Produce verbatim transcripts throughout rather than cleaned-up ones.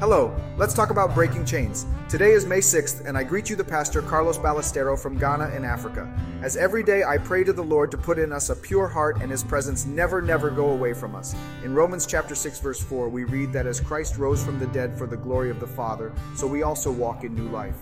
Hello, let's talk about breaking chains. Today is May sixth, and I greet you the pastor Carlos Ballestero from Ghana in Africa. As every day I pray to the Lord to put in us a pure heart and His presence never, never go away from us. In Romans chapter six, verse four, we read that as Christ rose from the dead for the glory of the Father, so we also walk in new life.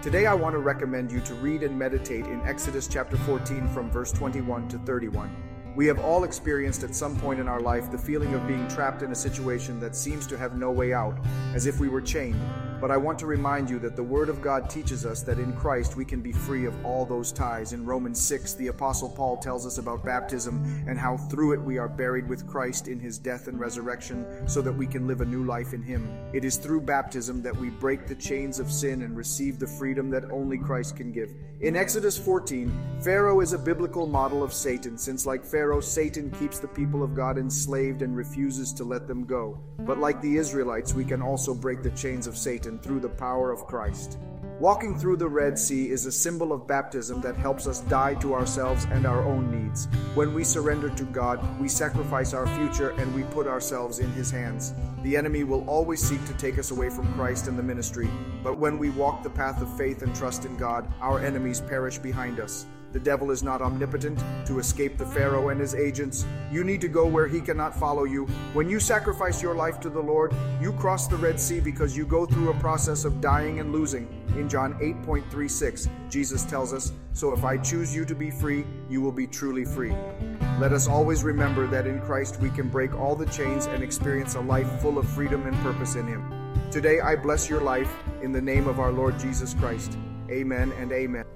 Today I want to recommend you to read and meditate in Exodus chapter fourteen from verse twenty-one to thirty-one. We have all experienced at some point in our life the feeling of being trapped in a situation that seems to have no way out, as if we were chained. But I want to remind you that the Word of God teaches us that in Christ we can be free of all those ties. In Romans six, the Apostle Paul tells us about baptism and how through it we are buried with Christ in His death and resurrection so that we can live a new life in Him. It is through baptism that we break the chains of sin and receive the freedom that only Christ can give. In Exodus fourteen, Pharaoh is a biblical model of Satan, since like Pharaoh, Satan keeps the people of God enslaved and refuses to let them go. But like the Israelites, we can also break the chains of Satan through the power of Christ. Walking through the Red Sea is a symbol of baptism that helps us die to ourselves and our own needs. When we surrender to God, we sacrifice our future and we put ourselves in His hands. The enemy will always seek to take us away from Christ and the ministry, but when we walk the path of faith and trust in God, our enemies perish behind us. The devil is not omnipotent to escape the Pharaoh and his agents. You need to go where he cannot follow you. When you sacrifice your life to the Lord, you cross the Red Sea because you go through a process of dying and losing. In John eight thirty-six, Jesus tells us, "So if I choose you to be free, you will be truly free." Let us always remember that in Christ we can break all the chains and experience a life full of freedom and purpose in Him. Today I bless your life in the name of our Lord Jesus Christ. Amen and amen.